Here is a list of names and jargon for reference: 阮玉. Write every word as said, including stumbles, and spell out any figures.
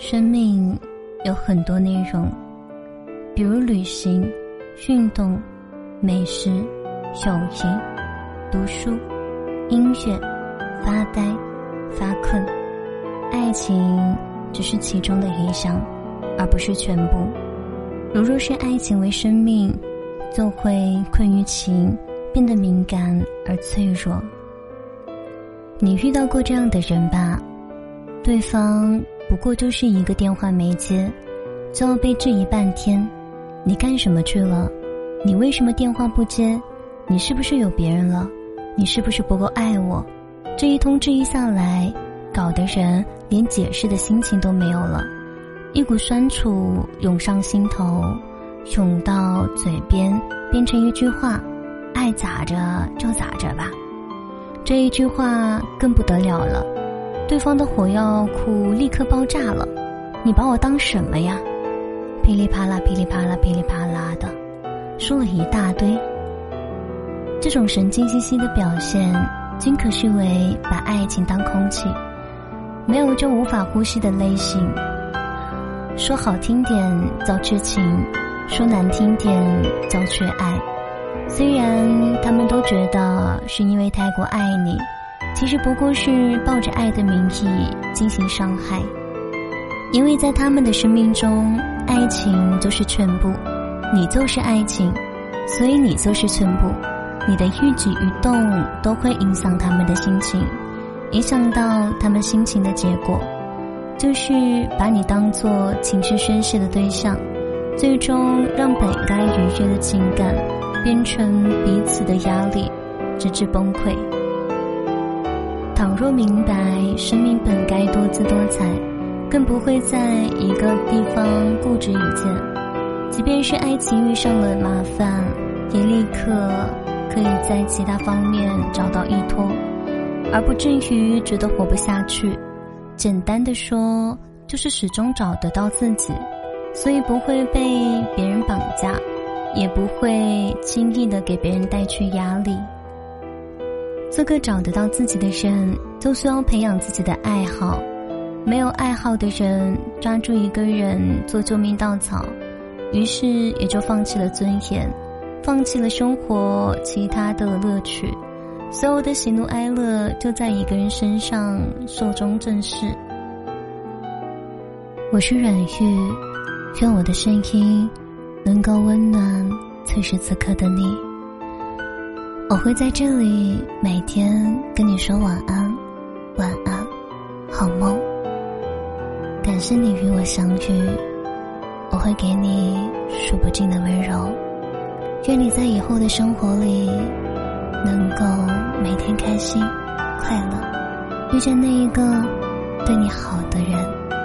生命有很多内容，比如旅行、运动、美食、友谊、读书、音乐、发呆、发困。爱情只是其中的一项，而不是全部。如若视爱情为生命，就会困于情，变得敏感而脆弱。你遇到过这样的人吧？对方不过就是一个电话没接，就要被质疑半天。你干什么去了？你为什么电话不接？你是不是有别人了？你是不是不够爱我？这一通质疑下来，搞得人连解释的心情都没有了，一股酸楚涌上心头，涌到嘴边，变成一句话：爱咋着就咋着吧。这一句话更不得了了，对方的火药库立刻爆炸了，你把我当什么呀？噼里啪啦噼里啪啦噼里啪啦的说了一大堆。这种神经兮兮的表现，均可视为把爱情当空气，没有就无法呼吸的类型。说好听点叫痴情，说难听点叫缺爱。虽然他们都觉得是因为太过爱你，其实不过是抱着爱的名义进行伤害。因为在他们的生命中，爱情就是全部，你就是爱情，所以你就是全部。你的一举一动都会影响他们的心情，影响到他们心情的结果就是把你当作情绪宣泄的对象，最终让本该愉悦的情感变成彼此的压力，直至崩溃。倘若明白生命本该多姿多彩，更不会在一个地方固执己见。即便是爱情遇上了麻烦，也立刻可以在其他方面找到依托，而不至于觉得活不下去。简单的说，就是始终找得到自己，所以不会被别人绑架，也不会轻易的给别人带去压力。做个找得到自己的人，就需要培养自己的爱好。没有爱好的人，抓住一个人做救命稻草，于是也就放弃了尊严，放弃了生活其他的乐趣，所有的喜怒哀乐就在一个人身上寿终正寝。我是阮玉，愿我的声音能够温暖此时此刻的你。我会在这里每天跟你说晚安，晚安，好梦。感谢你与我相遇，我会给你数不尽的温柔。愿你在以后的生活里，能够每天开心、快乐，遇见那一个对你好的人。